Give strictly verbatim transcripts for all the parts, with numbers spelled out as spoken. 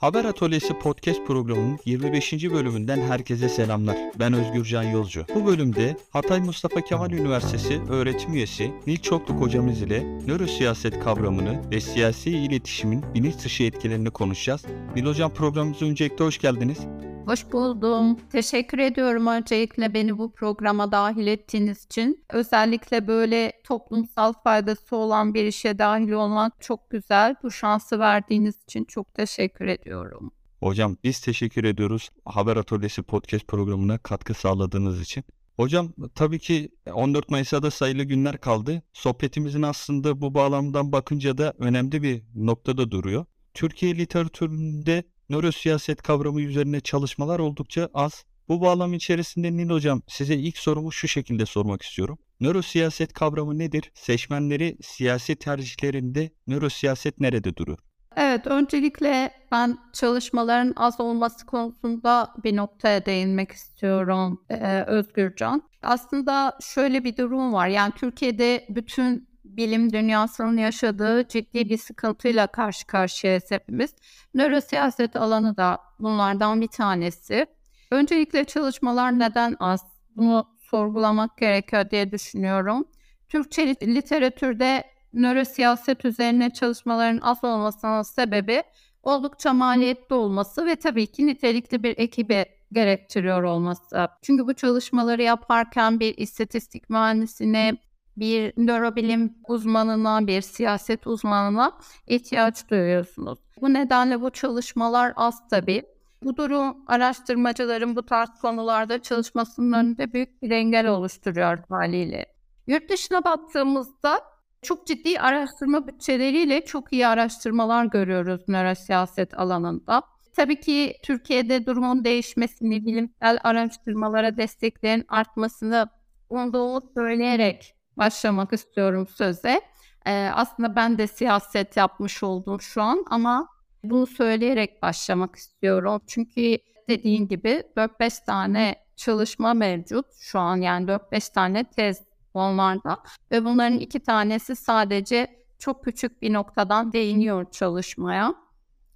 Haber Atölyesi Podcast programının yirmi beşinci bölümünden herkese selamlar. Ben Özgür Can Yolcu. Bu bölümde Hatay Mustafa Kemal Üniversitesi öğretim üyesi Nil Çokluk hocamız ile nöro-siyaset kavramını ve siyasi iletişimin bilinç dışı etkilerini konuşacağız. Nil hocam, programımıza öncelikle hoş geldiniz. Hoş buldum. Teşekkür ediyorum öncelikle beni bu programa dahil ettiğiniz için. Özellikle böyle toplumsal faydası olan bir işe dahil olmak çok güzel. Bu şansı verdiğiniz için çok teşekkür ediyorum. Hocam biz teşekkür ediyoruz Haber Atölyesi Podcast programına katkı sağladığınız için. Hocam tabii ki on dört Mayıs'a da sayılı günler kaldı. Sohbetimizin aslında bu bağlamdan bakınca da önemli bir noktada duruyor. Türkiye literatüründe nörosiyaset kavramı üzerine çalışmalar oldukça az. Bu bağlam içerisinde Nil Hocam, size ilk sorumu şu şekilde sormak istiyorum. Nörosiyaset kavramı nedir? Seçmenleri siyasi tercihlerinde nörosiyaset nerede durur? Evet, öncelikle ben çalışmaların az olması konusunda bir noktaya değinmek istiyorum ee, Özgürcan. Aslında şöyle bir durum var. Yani Türkiye'de bütün bilim dünyasının yaşadığı ciddi bir sıkıntıyla karşı karşıyayız hepimiz. Nöro-siyaset alanı da bunlardan bir tanesi. Öncelikle çalışmalar neden az? Bunu sorgulamak gerekiyor diye düşünüyorum. Türkçe literatürde nöro-siyaset üzerine çalışmaların az olmasının sebebi oldukça maliyetli olması ve tabii ki nitelikli bir ekibe gerektiriyor olması. Çünkü bu çalışmaları yaparken bir istatistik mühendisine, bir nörobilim uzmanına, bir siyaset uzmanına ihtiyaç duyuyorsunuz. Bu nedenle bu çalışmalar az tabii. Bu durum araştırmacıların bu tarz konularda çalışmasının önünde büyük bir engel oluşturuyor haliyle. Yurt dışına baktığımızda çok ciddi araştırma bütçeleriyle çok iyi araştırmalar görüyoruz nörosiyaset alanında. Tabii ki Türkiye'de durumun değişmesini, bilimsel araştırmalara desteklerin artmasını umduğumu söyleyerek başlamak istiyorum söze. Ee, aslında ben de siyaset yapmış oldum şu an ama bunu söyleyerek başlamak istiyorum. Çünkü dediğin gibi dört beş tane çalışma mevcut şu an, yani dört beş tane tez onlarda ve bunların iki tanesi sadece çok küçük bir noktadan değiniyor çalışmaya.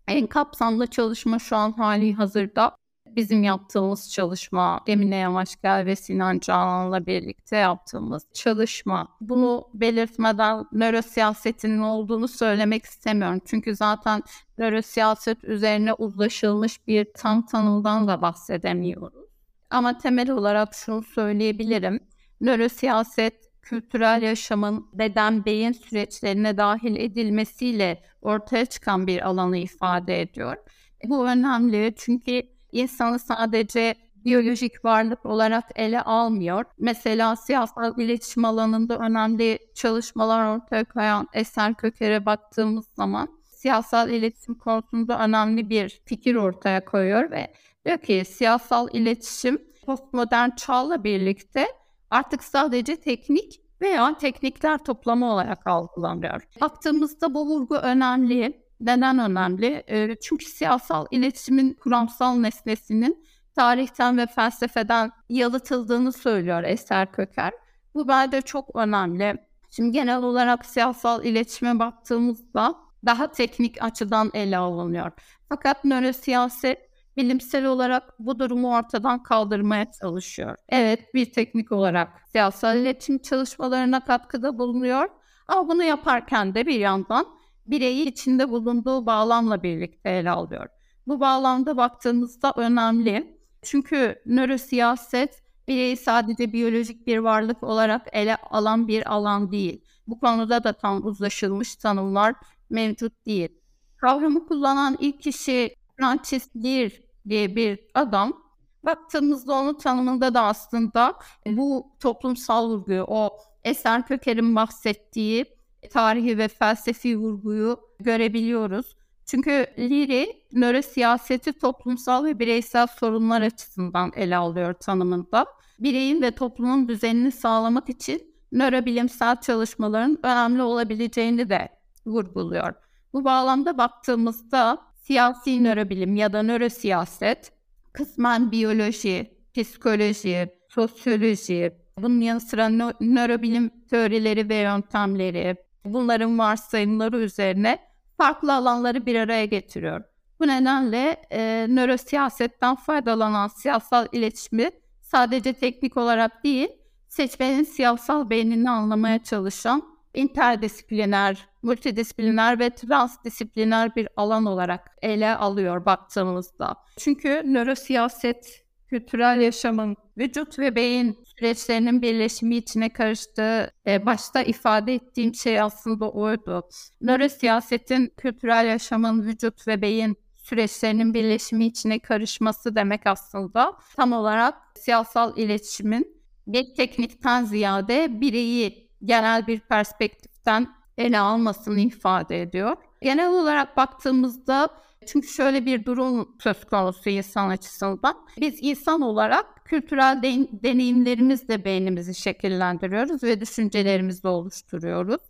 En kapsamlı çalışma şu an hali hazırda bizim yaptığımız çalışma, Emine Yavaşgel ve Sinan Canan'la birlikte yaptığımız çalışma. Bunu belirtmeden nörosiyasetin ne olduğunu söylemek istemiyorum. Çünkü zaten nörosiyaset üzerine uzlaşılmış bir tam tanımdan da bahsedemiyoruz. Ama temel olarak şunu söyleyebilirim. Nörosiyaset, kültürel yaşamın beden-beyin süreçlerine dahil edilmesiyle ortaya çıkan bir alanı ifade ediyor. Bu önemli çünkü İnsanı sadece biyolojik varlık olarak ele almıyor. Mesela siyasal iletişim alanında önemli çalışmalar ortaya koyan Eser Köker'e baktığımız zaman siyasal iletişim konusunda önemli bir fikir ortaya koyuyor ve diyor ki siyasal iletişim postmodern çağla birlikte artık sadece teknik veya teknikler toplamı olarak algılanıyor. Baktığımızda bu vurgu önemli. Neden önemli? Çünkü siyasal iletişimin kuramsal nesnesinin tarihten ve felsefeden yalıtıldığını söylüyor Eser Köker. Bu bence çok önemli. Şimdi genel olarak siyasal iletişime baktığımızda daha teknik açıdan ele alınıyor. Fakat nörosiyaset bilimsel olarak bu durumu ortadan kaldırmaya çalışıyor. Evet, bir teknik olarak siyasal iletişim çalışmalarına katkıda bulunuyor. Ama bunu yaparken de bir yandan bireyi içinde bulunduğu bağlamla birlikte ele alıyor. Bu bağlamda baktığımızda önemli. Çünkü nörosiyaset bireyi sadece biyolojik bir varlık olarak ele alan bir alan değil. Bu konuda da tam uzlaşılmış tanımlar mevcut değil. Kavramı kullanan ilk kişi Francis Lear diye bir adam. Baktığımızda onun tanımında da aslında bu toplumsal vurgu, o Eser Köker'in bahsettiği tarihi ve felsefi vurguyu görebiliyoruz. Çünkü Leary nörosiyaseti toplumsal ve bireysel sorunlar açısından ele alıyor tanımında. Bireyin ve toplumun düzenini sağlamak için nörobilimsel çalışmaların önemli olabileceğini de vurguluyor. Bu bağlamda baktığımızda siyasi nörobilim ya da nörosiyaset kısmen biyoloji, psikoloji, sosyoloji, bunun yanı sıra nö- nörobilim teorileri ve yöntemleri, bunların varsayımları üzerine farklı alanları bir araya getiriyor. Bu nedenle e, nörosiyasetten faydalanan siyasal iletişimi sadece teknik olarak değil, seçmenin siyasal beynini anlamaya çalışan interdisipliner, multidisipliner ve transdisipliner bir alan olarak ele alıyor baktığımızda. Çünkü nörosiyaset, kültürel yaşamın, vücut ve beyin süreçlerinin birleşimi içine karıştığı, e, başta ifade ettiğim şey aslında oydu. Nörosiyasetin kültürel yaşamın, vücut ve beyin süreçlerinin birleşimi içine karışması demek aslında tam olarak siyasal iletişimin bir teknikten ziyade bireyi genel bir perspektiften ele almasını ifade ediyor. Genel olarak baktığımızda, çünkü şöyle bir durum söz konusu insan açısından. Biz insan olarak kültürel de- deneyimlerimizle beynimizi şekillendiriyoruz ve düşüncelerimizi oluşturuyoruz.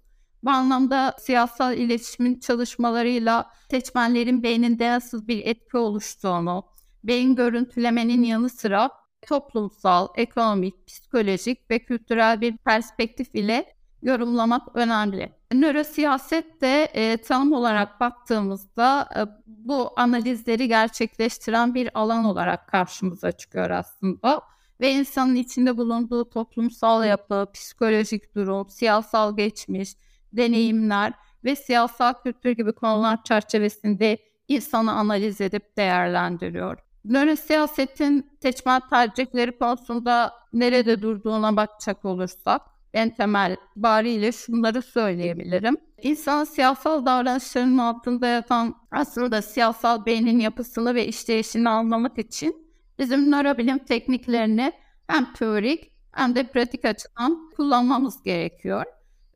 Bu anlamda siyasal iletişimin çalışmalarıyla seçmenlerin beyninde nasıl bir etki oluştuğunu, beyin görüntülemenin yanı sıra toplumsal, ekonomik, psikolojik ve kültürel bir perspektif ile yorumlamak önemli. Nörosiyaset de e, tam olarak baktığımızda e, bu analizleri gerçekleştiren bir alan olarak karşımıza çıkıyor aslında. Ve insanın içinde bulunduğu toplumsal yapı, psikolojik durum, siyasal geçmiş, deneyimler ve siyasal kültür gibi konular çerçevesinde insanı analiz edip değerlendiriyor. Nörosiyasetin seçmen tercihleri konusunda nerede durduğuna bakacak olursak, en temel bariyle şunları söyleyebilirim. İnsanın siyasal davranışlarının altında yatan aslında siyasal beynin yapısını ve işleyişini anlamak için bizim nörobilim tekniklerini hem teorik hem de pratik açıdan kullanmamız gerekiyor.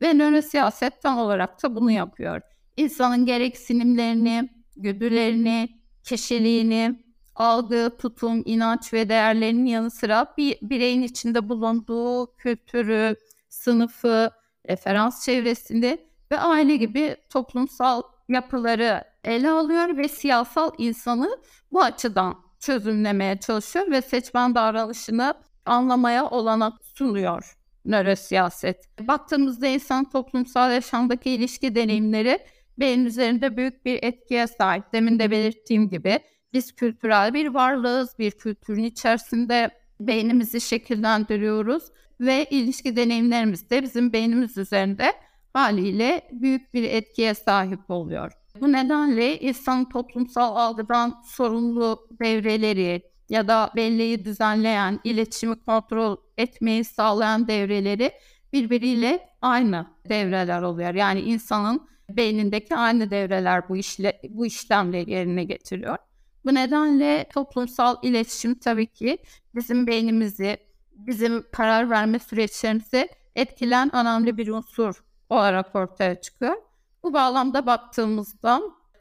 Ve nörosiyaset tam olarak da bunu yapıyor. İnsanın gereksinimlerini, güdülerini, kişiliğini, algı, tutum, inanç ve değerlerinin yanı sıra bir bireyin içinde bulunduğu kültürü, sınıfı, referans çevresini ve aile gibi toplumsal yapıları ele alıyor ve siyasal insanı bu açıdan çözümlemeye çalışıyor ve seçmen davranışını anlamaya olanak sunuyor nörosiyaset. Baktığımızda insan toplumsal yaşamdaki ilişki deneyimleri beyin üzerinde büyük bir etkiye sahip. Demin de belirttiğim gibi biz kültürel bir varlığız, bir kültürün içerisinde beynimizi şekillendiriyoruz. Ve ilişki deneyimlerimiz de bizim beynimiz üzerinde haliyle büyük bir etkiye sahip oluyor. Bu nedenle insanın toplumsal algıdan sorumlu devreleri ya da belleği düzenleyen, iletişimi kontrol etmeyi sağlayan devreleri birbiriyle aynı devreler oluyor. Yani insanın beynindeki aynı devreler bu işle, bu işlemleri yerine getiriyor. Bu nedenle toplumsal iletişim tabii ki bizim beynimizi, bizim karar verme süreçlerimizi etkilen önemli bir unsur olarak ortaya çıkıyor. Bu bağlamda baktığımızda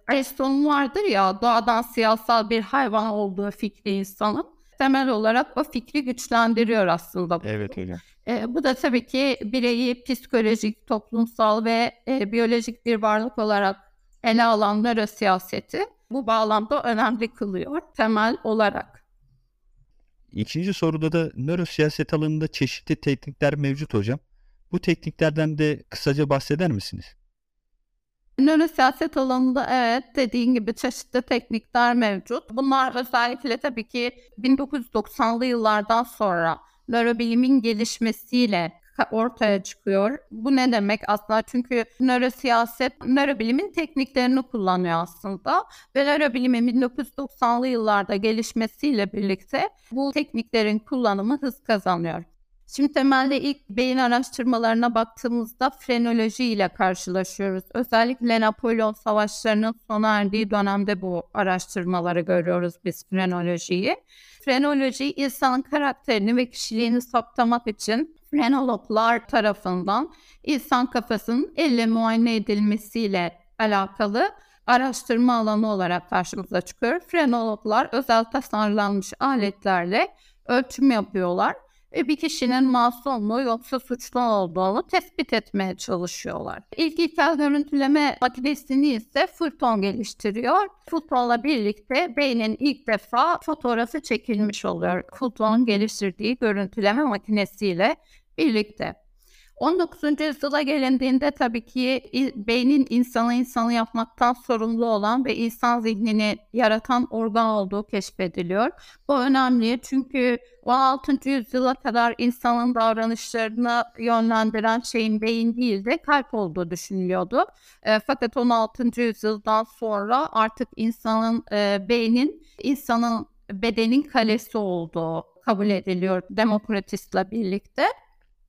Aristo'nun vardır ya, doğadan siyasal bir hayvan olduğu fikri insanın temel olarak o fikri güçlendiriyor aslında. Evet öyle. E, bu da tabii ki bireyi psikolojik, toplumsal ve e, biyolojik bir varlık olarak ele alan nörosiyaseti bu bağlamda önemli kılıyor temel olarak. İkinci soruda da nörosiyaset alanında çeşitli teknikler mevcut hocam. Bu tekniklerden de kısaca bahseder misiniz? Nörosiyaset alanında evet dediğin gibi çeşitli teknikler mevcut. Bunlar özellikle tabii ki bin dokuz yüz doksanlı yıllardan sonra nörobilimin gelişmesiyle ortaya çıkıyor. Bu ne demek aslında? Çünkü nörosiyaset nörobilimin tekniklerini kullanıyor aslında ve nörobilimin bin dokuz yüz doksanlı yıllarda gelişmesiyle birlikte bu tekniklerin kullanımı hız kazanıyor. Şimdi temelde ilk beyin araştırmalarına baktığımızda frenoloji ile karşılaşıyoruz. Özellikle Napolyon savaşlarının sona erdiği dönemde bu araştırmaları görüyoruz biz frenolojiyi. Frenoloji insanın karakterini ve kişiliğini saptamak için frenologlar tarafından insan kafasının elle muayene edilmesiyle alakalı araştırma alanı olarak karşımıza çıkıyor. Frenologlar özel tasarlanmış aletlerle ölçüm yapıyorlar. Bir kişinin masum mu yoksa suçlu olduğunu tespit etmeye çalışıyorlar. İlk ilkel görüntüleme makinesini ise Fulton geliştiriyor. Fulton'la birlikte beynin ilk defa fotoğrafı çekilmiş oluyor. Fulton'un geliştirdiği görüntüleme makinesiyle birlikte. on dokuzuncu yüzyıla gelindiğinde tabii ki beynin insanı insanı yapmaktan sorumlu olan ve insan zihnini yaratan organ olduğu keşfediliyor. Bu önemli çünkü on altıncı yüzyıla kadar insanın davranışlarını yönlendiren şeyin beyin değil de kalp olduğu düşünülüyordu. E, fakat on altıncı yüzyıldan sonra artık insanın e, beynin insanın bedenin kalesi olduğu kabul ediliyor Demokritus'la birlikte.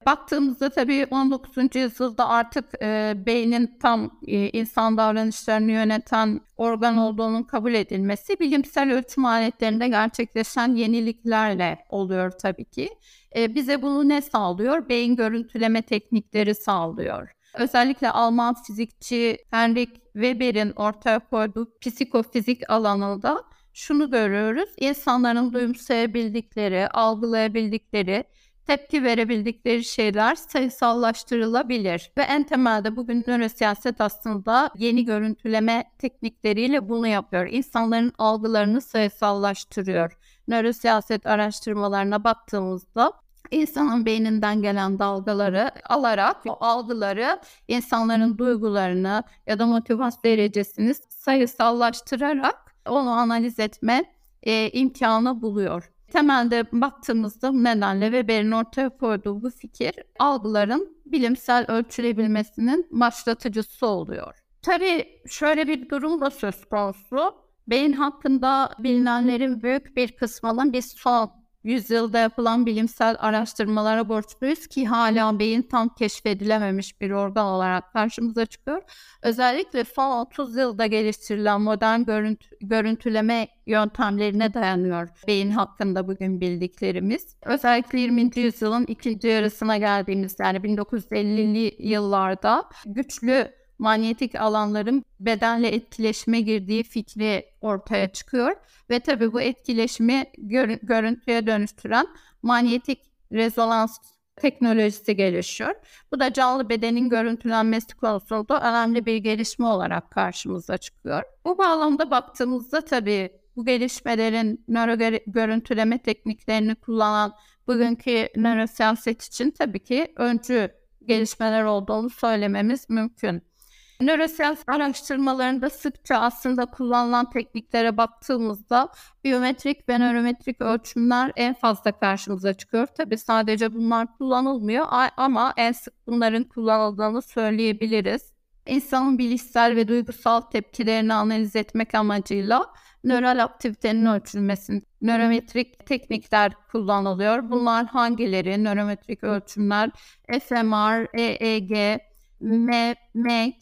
Baktığımızda tabii on dokuzuncu yüzyılda artık e, beynin tam e, insan davranışlarını yöneten organ olduğunun kabul edilmesi bilimsel ölçüm aletlerinde gerçekleşen yeniliklerle oluyor tabii ki. E, bize bunu ne sağlıyor? Beyin görüntüleme teknikleri sağlıyor. Özellikle Alman fizikçi Henrik Weber'in ortaya koyduğu psikofizik alanında şunu görüyoruz. İnsanların duyumsayabildikleri, algılayabildikleri, tepki verebildikleri şeyler sayısallaştırılabilir ve en temelde bugün nörosiyaset aslında yeni görüntüleme teknikleriyle bunu yapıyor. İnsanların algılarını sayısallaştırıyor. Nörosiyaset araştırmalarına baktığımızda insanın beyninden gelen dalgaları alarak o algıları insanların duygularını ya da motivasyon derecesini sayısallaştırarak onu analiz etme e, imkanı buluyor. Temelde baktığımızda nedenle Weber'in ortaya koyduğu bu fikir algıların bilimsel ölçülebilmesinin başlatıcısı oluyor. Tabii şöyle bir durum da söz konusu. Beyin hakkında bilinenlerin büyük bir kısmının biz son yüzyılda yapılan bilimsel araştırmalara borçluyuz ki hala beyin tam keşfedilememiş bir organ olarak karşımıza çıkıyor. Özellikle son otuz yılda geliştirilen modern görüntü, görüntüleme yöntemlerine dayanıyor beyin hakkında bugün bildiklerimiz. Özellikle yirminci yüzyılın ikinci yarısına geldiğimiz yani bin dokuz yüz ellili yıllarda güçlü manyetik alanların bedenle etkileşime girdiği fikri ortaya çıkıyor ve tabii bu etkileşimi gör- görüntüye dönüştüren manyetik rezonans teknolojisi gelişiyor. Bu da canlı bedenin görüntülenmesi konusunda önemli bir gelişme olarak karşımıza çıkıyor. Bu bağlamda baktığımızda tabii bu gelişmelerin nöro görüntüleme tekniklerini kullanan bugünkü nörosiyaset için tabii ki öncü gelişmeler olduğunu söylememiz mümkün. Nöroseans araştırmalarında sıkça aslında kullanılan tekniklere baktığımızda biyometrik ve nörometrik ölçümler en fazla karşımıza çıkıyor. Tabii sadece bunlar kullanılmıyor ama en sık bunların kullanıldığını söyleyebiliriz. İnsanın bilişsel ve duygusal tepkilerini analiz etmek amacıyla nöral aktivitenin ölçülmesinde nörometrik teknikler kullanılıyor. Bunlar hangileri? Nörometrik ölçümler, F M R, E E G, M E C, P E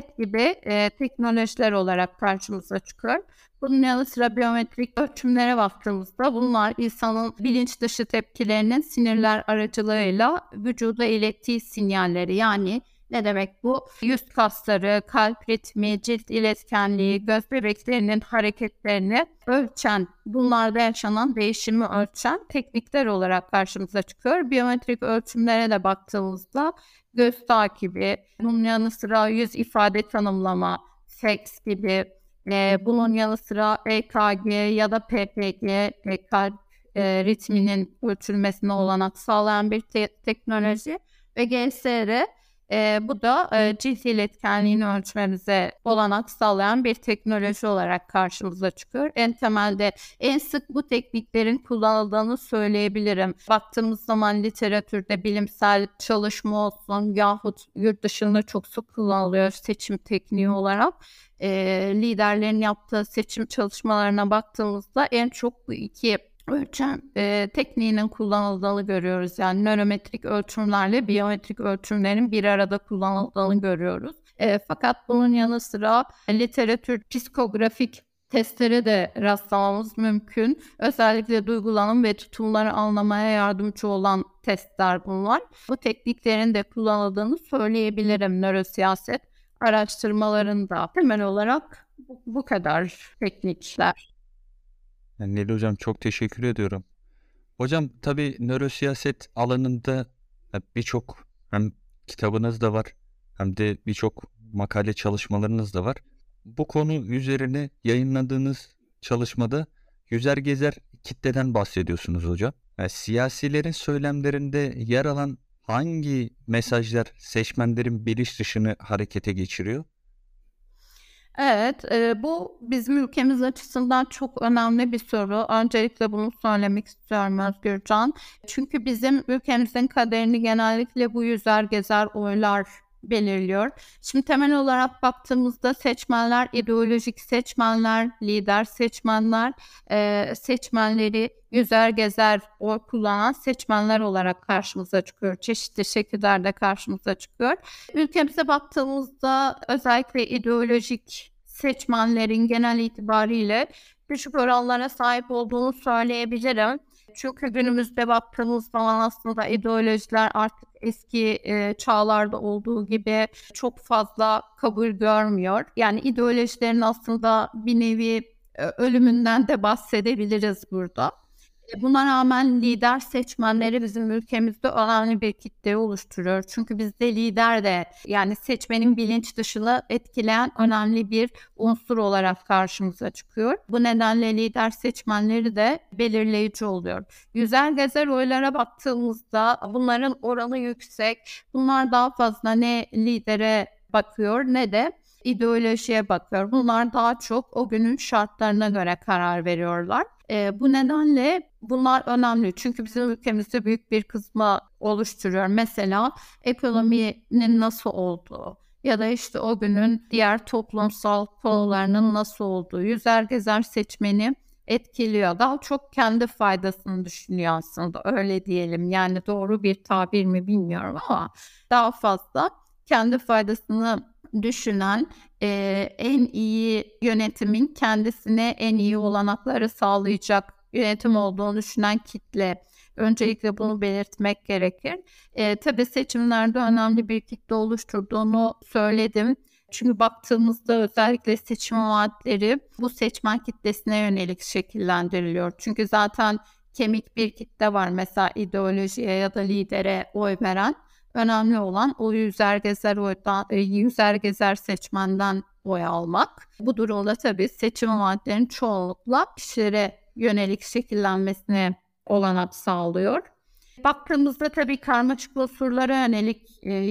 T gibi e, teknolojiler olarak karşımıza çıkıyor. Bunun yanı sıra biyometrik ölçümlere baktığımızda bunlar insanın bilinç dışı tepkilerinin sinirler aracılığıyla vücuda ilettiği sinyalleri yani ne demek bu? Yüz kasları, kalp ritmi, cilt iletkenliği, göz bebeklerinin hareketlerini ölçen, bunlarda yaşanan değişimi ölçen teknikler olarak karşımıza çıkıyor. Biyometrik ölçümlere de baktığımızda göz takibi, bunun yanı sıra yüz ifade tanımlama, seks gibi, e, bunun yanı sıra E K G ya da P P G, e, kalp e, ritminin ölçülmesine olanak sağlayan bir te- teknoloji ve G S R. E, bu da e, cilt iletkenliğini ölçmemize olanak sağlayan bir teknoloji olarak karşımıza çıkıyor. En temelde en sık bu tekniklerin kullanıldığını söyleyebilirim. Baktığımız zaman literatürde bilimsel çalışma olsun yahut yurt dışında çok sık kullanılıyor seçim tekniği olarak. E, liderlerin yaptığı seçim çalışmalarına baktığımızda en çok bu iki ölçüm e, tekniğinin kullanıldığını görüyoruz. Yani nörometrik ölçümlerle biyometrik ölçümlerin bir arada kullanıldığını görüyoruz. E, fakat bunun yanı sıra literatür psikografik testlere de rastlamamız mümkün. Özellikle duygulanım ve tutumları anlamaya yardımcı olan testler bunlar. Bu tekniklerin de kullanıldığını söyleyebilirim nörosiyaset araştırmalarında. Temel olarak bu, bu kadar teknikler. Yani Neli Hocam çok teşekkür ediyorum. Hocam tabii nörosiyaset alanında birçok hem kitabınız da var hem de birçok makale çalışmalarınız da var. Bu konu üzerine yayınladığınız çalışmada yüzer gezer kitleden bahsediyorsunuz hocam. Yani siyasilerin söylemlerinde yer alan hangi mesajlar seçmenlerin bilinç dışını harekete geçiriyor? Evet, e, bu bizim ülkemiz açısından çok önemli bir soru. Öncelikle bunu söylemek istiyorum Özgürcan. Çünkü bizim ülkemizin kaderini genellikle bu yüzer gezer oylar belirliyor. Şimdi temel olarak baktığımızda seçmenler, ideolojik seçmenler, lider seçmenler, e, seçmenleri yüzer gezer oy kullanan seçmenler olarak karşımıza çıkıyor. Çeşitli şekillerde karşımıza çıkıyor. Ülkemize baktığımızda özellikle ideolojik seçmenlerin genel itibariyle düşük oranlara sahip olduğunu söyleyebilirim. Çünkü günümüzde baktığımız zaman aslında ideolojiler artık eski e, çağlarda olduğu gibi çok fazla kabul görmüyor. Yani ideolojilerin aslında bir nevi e, ölümünden de bahsedebiliriz burada. Buna rağmen lider seçmenleri bizim ülkemizde önemli bir kitleyi oluşturuyor. Çünkü bizde lider de yani seçmenin bilinç dışını etkileyen önemli bir unsur olarak karşımıza çıkıyor. Bu nedenle lider seçmenleri de belirleyici oluyor. Yüzer gezer oylara baktığımızda bunların oranı yüksek. Bunlar daha fazla ne lidere bakıyor ne de ideolojiye bakıyor. Bunlar daha çok o günün şartlarına göre karar veriyorlar. E, bu nedenle bunlar önemli çünkü bizim ülkemizde büyük bir kısmı oluşturuyor. Mesela ekonominin nasıl olduğu ya da işte o günün diğer toplumsal konularının nasıl olduğu yüzer gezer seçmeni etkiliyor. Daha çok kendi faydasını düşünüyor aslında, öyle diyelim. Yani doğru bir tabir mi bilmiyorum ama daha fazla kendi faydasını düşünen, e, en iyi yönetimin kendisine en iyi olanakları sağlayacak yönetim olduğunu düşünen kitle. Öncelikle bunu belirtmek gerekir. E, tabii seçimlerde önemli bir kitle oluşturduğunu söyledim. Çünkü baktığımızda özellikle seçim vaatleri bu seçmen kitlesine yönelik şekillendiriliyor. Çünkü zaten kemik bir kitle var mesela ideolojiye ya da lidere oy veren. Önemli olan o yüzer gezer, oydan, yüzer gezer seçmenden oy almak. Bu durumda tabii seçim vaatlerinin çoğunlukla kişilere yönelik şekillenmesine olanak sağlıyor. Baktığımızda tabii karmaşık unsurlara yönelik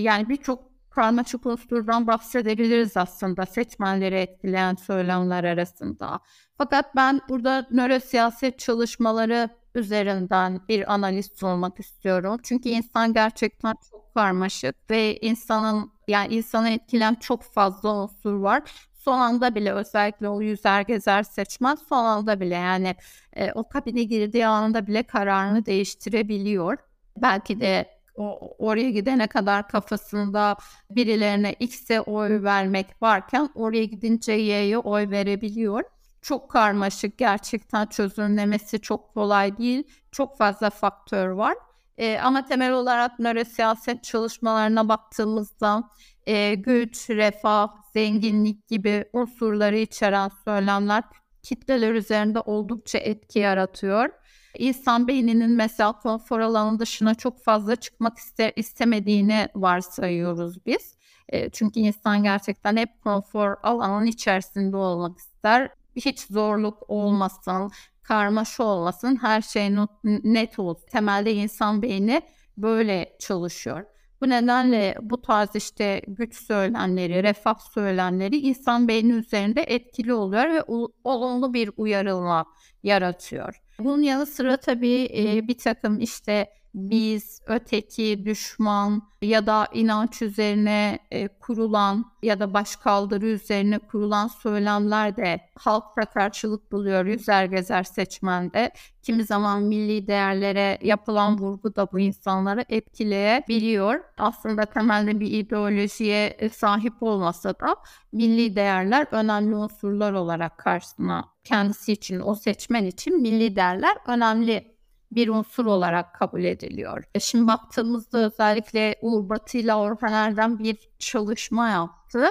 yani birçok karmaşık unsurdan bahsedebiliriz aslında seçmenleri etkileyen söylemler arasında. Fakat ben burada nörosiyaset çalışmaları üzerinden bir analiz sunmak istiyorum. Çünkü insan gerçekten çok karmaşık ve insanın yani insanı etkilen çok fazla unsur var. Son anda bile özellikle o yüzer gezer seçmen son anda bile yani e, o kabine girdiği anda bile kararını değiştirebiliyor. Belki de o, oraya gidene kadar kafasında birilerine X'e oy vermek varken oraya gidince Y'ye oy verebiliyor. Çok karmaşık, gerçekten çözümlemesi çok kolay değil. Çok fazla faktör var. E, ama temel olarak nörosiyaset çalışmalarına baktığımızda e, güç, refah, zenginlik gibi unsurları içeren söylemler kitleler üzerinde oldukça etki yaratıyor. İnsan beyninin mesela konfor alanı dışına çok fazla çıkmak iste- istemediğini varsayıyoruz biz. E, çünkü insan gerçekten hep konfor alanının içerisinde olmak ister. Hiç zorluk olmasın, karmaşa olmasın, her şey net olsun. Temelde insan beyni böyle çalışıyor. Bu nedenle bu tarz işte güç söylemleri, refah söylemleri insan beyni üzerinde etkili oluyor ve olumlu bir uyarılma yaratıyor. Bunun yanı sıra tabii bir takım işte biz, öteki, düşman ya da inanç üzerine kurulan ya da başkaldırı üzerine kurulan söylemler de halkla karşılık buluyor yüzer gezer seçmende. Kimi zaman milli değerlere yapılan vurgu da bu insanları etkileyebiliyor. Aslında temelde bir ideolojiye sahip olmasa da milli değerler önemli unsurlar olarak karşısına kendisi için, o seçmen için milli değerler önemli bir unsur olarak kabul ediliyor. Şimdi baktığımızda özellikle Uğur Batı ile Orhan Erdem bir çalışma yaptı.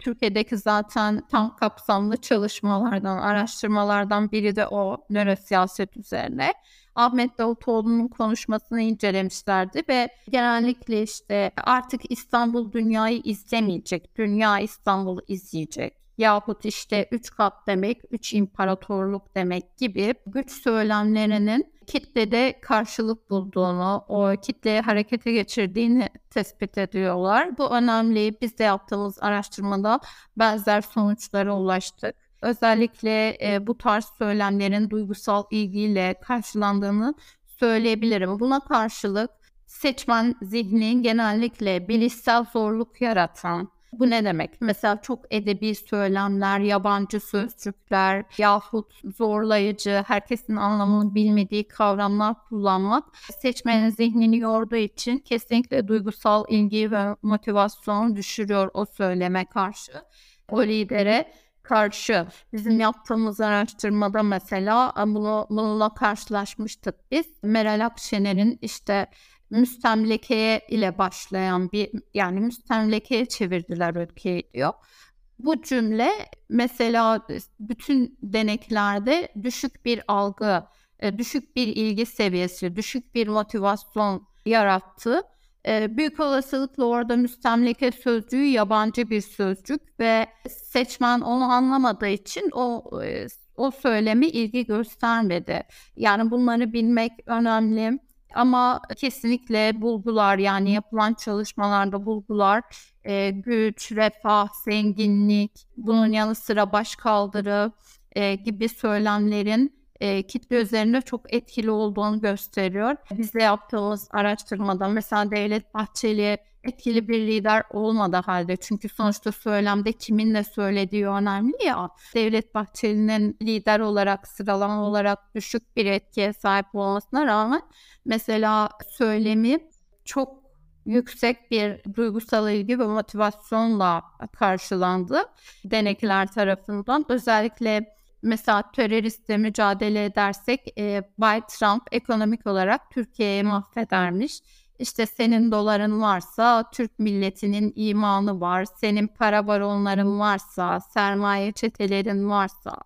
Türkiye'deki zaten tam kapsamlı çalışmalardan, araştırmalardan biri de o nörosiyaset üzerine. Ahmet Davutoğlu'nun konuşmasını incelemişlerdi ve genellikle işte artık İstanbul dünyayı izlemeyecek, dünya İstanbul'u izleyecek. yahut işte üç kat demek, üç imparatorluk demek gibi güç söylemlerinin kitlede karşılık bulduğunu, o kitleyi harekete geçirdiğini tespit ediyorlar. Bu önemli. Biz de yaptığımız araştırmada benzer sonuçlara ulaştık. Özellikle e, bu tarz söylemlerin duygusal ilgiyle karşılandığını söyleyebilirim. Buna karşılık seçmen zihni genellikle bilişsel zorluk yaratan, bu ne demek? Mesela çok edebi söylemler, yabancı sözcükler yahut zorlayıcı, herkesin anlamını bilmediği kavramlar kullanmak seçmenin zihnini yorduğu için kesinlikle duygusal ilgiyi ve motivasyonu düşürüyor o söyleme karşı, o lidere karşı. Bizim yaptığımız araştırmada mesela bunu, bununla karşılaşmıştık biz. Meral Akşener'in işte müstemlekeye ile başlayan bir, yani müstemlekeye çevirdiler ülkeyi diyor. Bu cümle mesela bütün deneklerde düşük bir algı, düşük bir ilgi seviyesi, düşük bir motivasyon yarattı. Büyük olasılıkla orada müstemleke sözcüğü yabancı bir sözcük ve seçmen onu anlamadığı için o o söyleme ilgi göstermedi. Yani bunları bilmek önemli. Ama kesinlikle bulgular, yani yapılan çalışmalarda bulgular e, güç, refah, zenginlik, bunun yanı sıra başkaldırı e, gibi söylemlerin e, kitle üzerinde çok etkili olduğunu gösteriyor. Biz de yaptığımız araştırmada mesela Devlet Bahçeli etkili bir lider olmadı halde, çünkü sonuçta söylemde kiminle söylediği önemli ya. Devlet Bahçeli'nin lider olarak, sıralama olarak düşük bir etkiye sahip olmasına rağmen mesela söylemi çok yüksek bir duygusal ilgi ve motivasyonla karşılandı denekler tarafından. Özellikle mesela teröristle mücadele edersek e, Bay Trump ekonomik olarak Türkiye'yi mahvedermiş. İşte senin doların varsa Türk milletinin imanı var, senin para baronların varsa, sermaye çetelerin varsa,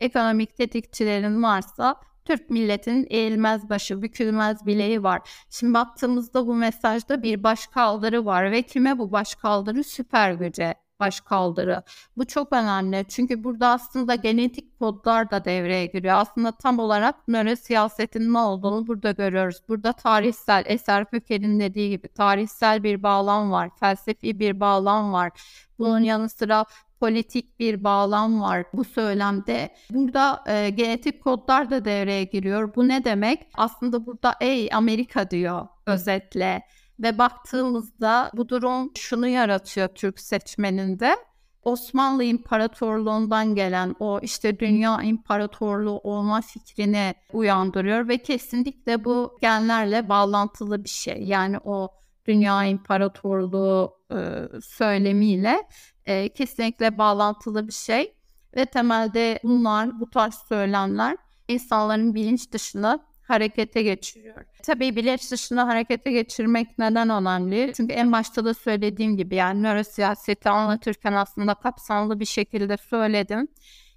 ekonomik tetikçilerin varsa Türk milletinin eğilmez başı, bükülmez bileği var. Şimdi baktığımızda bu mesajda bir başkaldırı var ve kime bu başkaldırı? Süper güce başkaldırı. Bu çok önemli, çünkü burada aslında genetik kodlar da devreye giriyor. Aslında tam olarak nöro-siyasetin ne olduğunu burada görüyoruz. Burada tarihsel, Eser Köker'in dediği gibi tarihsel bir bağlam var, felsefi bir bağlam var. Bunun yanı sıra politik bir bağlam var bu söylemde. Burada e, genetik kodlar da devreye giriyor. Bu ne demek? Aslında burada ey Amerika diyor özetle. Ve baktığımızda bu durum şunu yaratıyor Türk seçmeninde. Osmanlı İmparatorluğundan gelen o işte dünya imparatorluğu olma fikrini uyandırıyor ve kesinlikle bu genlerle bağlantılı bir şey. Yani o dünya imparatorluğu e, söylemiyle e, kesinlikle bağlantılı bir şey ve temelde bunlar, bu tarz söylemler insanların bilinç dışına harekete geçiriyor. Tabii bilinç dışına harekete geçirmek neden önemli? Çünkü en başta da söylediğim gibi, yani nörosiyaseti anlatırken aslında kapsamlı bir şekilde söyledim.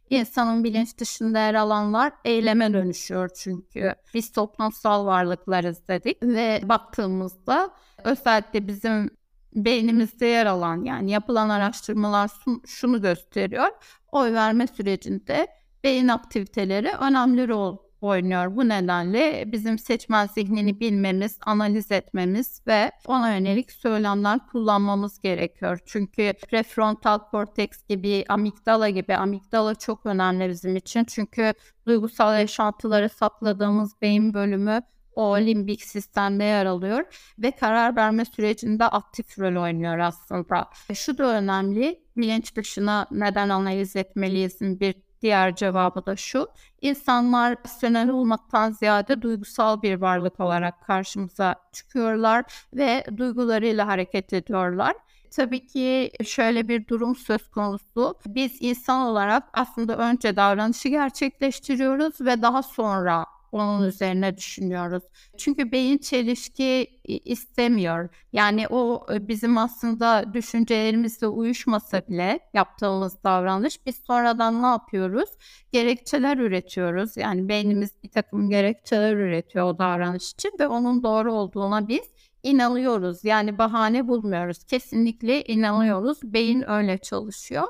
İnsanın bilinç dışında yer alanlar eyleme dönüşüyor çünkü. Biz toplumsal varlıklarız dedik ve baktığımızda özellikle bizim beynimizde yer alan, yani yapılan araştırmalar şunu gösteriyor. Oy verme sürecinde beyin aktiviteleri önemli rol oynuyor. Bu nedenle bizim seçmen zihnini bilmemiz, analiz etmemiz ve ona yönelik söylemler kullanmamız gerekiyor. Çünkü prefrontal korteks gibi, amigdala gibi, amigdala çok önemli bizim için. Çünkü duygusal yaşantıları sakladığımız beyin bölümü o limbik sistemde yer alıyor ve karar verme sürecinde aktif rol oynuyor aslında. Şu da önemli, bilinç dışına neden analiz etmeliyizin bir diğer cevabı da şu: insanlar rasyonel olmaktan ziyade duygusal bir varlık olarak karşımıza çıkıyorlar ve duygularıyla hareket ediyorlar. Tabii ki şöyle bir durum söz konusu. Biz insan olarak aslında önce davranışı gerçekleştiriyoruz ve daha sonra onun üzerine düşünüyoruz. Çünkü beyin çelişki istemiyor. Yani o bizim aslında düşüncelerimizle uyuşmasa bile yaptığımız davranış, biz sonradan ne yapıyoruz? Gerekçeler üretiyoruz. Yani beynimiz bir takım gerekçeler üretiyor o davranış için ve onun doğru olduğuna biz inanıyoruz. Yani bahane bulmuyoruz. Kesinlikle inanıyoruz. Beyin öyle çalışıyor.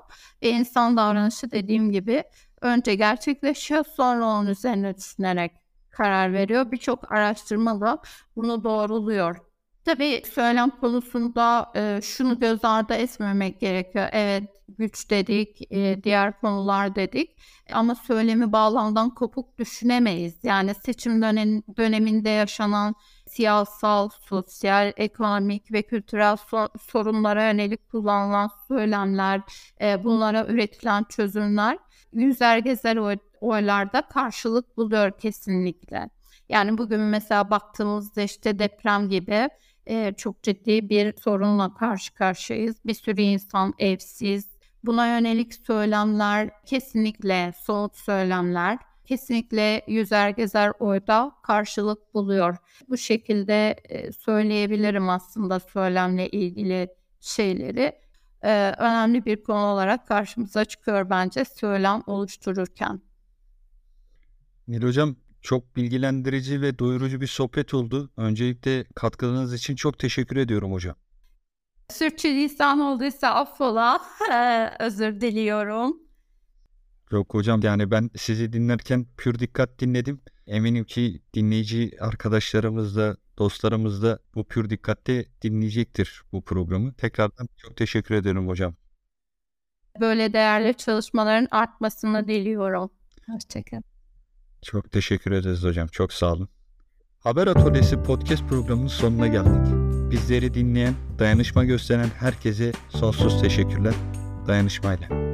Ve insan davranışı dediğim gibi önce gerçekleşiyor, sonra onun üzerine düşünerek karar veriyor. Birçok araştırma da bunu doğruluyor. Tabii söylem konusunda e, şunu göz ardı etmemek gerekiyor. Evet, güç dedik, e, diğer konular dedik ama söylemi bağlamdan kopuk düşünemeyiz. Yani seçim dönem, döneminde yaşanan siyasal, sosyal, ekonomik ve kültürel sor- sorunlara yönelik kullanılan söylemler, e, bunlara üretilen çözümler yüzer gezer oy- oylarda karşılık buluyor kesinlikle. Yani bugün mesela baktığımızda işte deprem gibi e, çok ciddi bir sorunla karşı karşıyayız. Bir sürü insan evsiz. Buna yönelik söylemler, kesinlikle soğut söylemler, kesinlikle yüzer gezer oyda karşılık buluyor. Bu şekilde e, söyleyebilirim aslında söylemle ilgili şeyleri. E, önemli bir konu olarak karşımıza çıkıyor bence söylem oluştururken. Nil Hocam, çok bilgilendirici ve doyurucu bir sohbet oldu. Öncelikle katkılarınız için çok teşekkür ediyorum hocam. Sürçülisan olduysa affola, özür diliyorum. Yok hocam, yani ben sizi dinlerken pür dikkat dinledim. Eminim ki dinleyici arkadaşlarımız da, dostlarımız da bu pür dikkatle dinleyecektir bu programı. Tekrardan çok teşekkür ederim hocam. Böyle değerli çalışmaların artmasını diliyorum. Hoşçakalın. Çok teşekkür ederiz hocam. Çok sağ olun. Haber Atölyesi podcast programının sonuna geldik. Bizleri dinleyen, dayanışma gösteren herkese sonsuz teşekkürler. Dayanışmayla.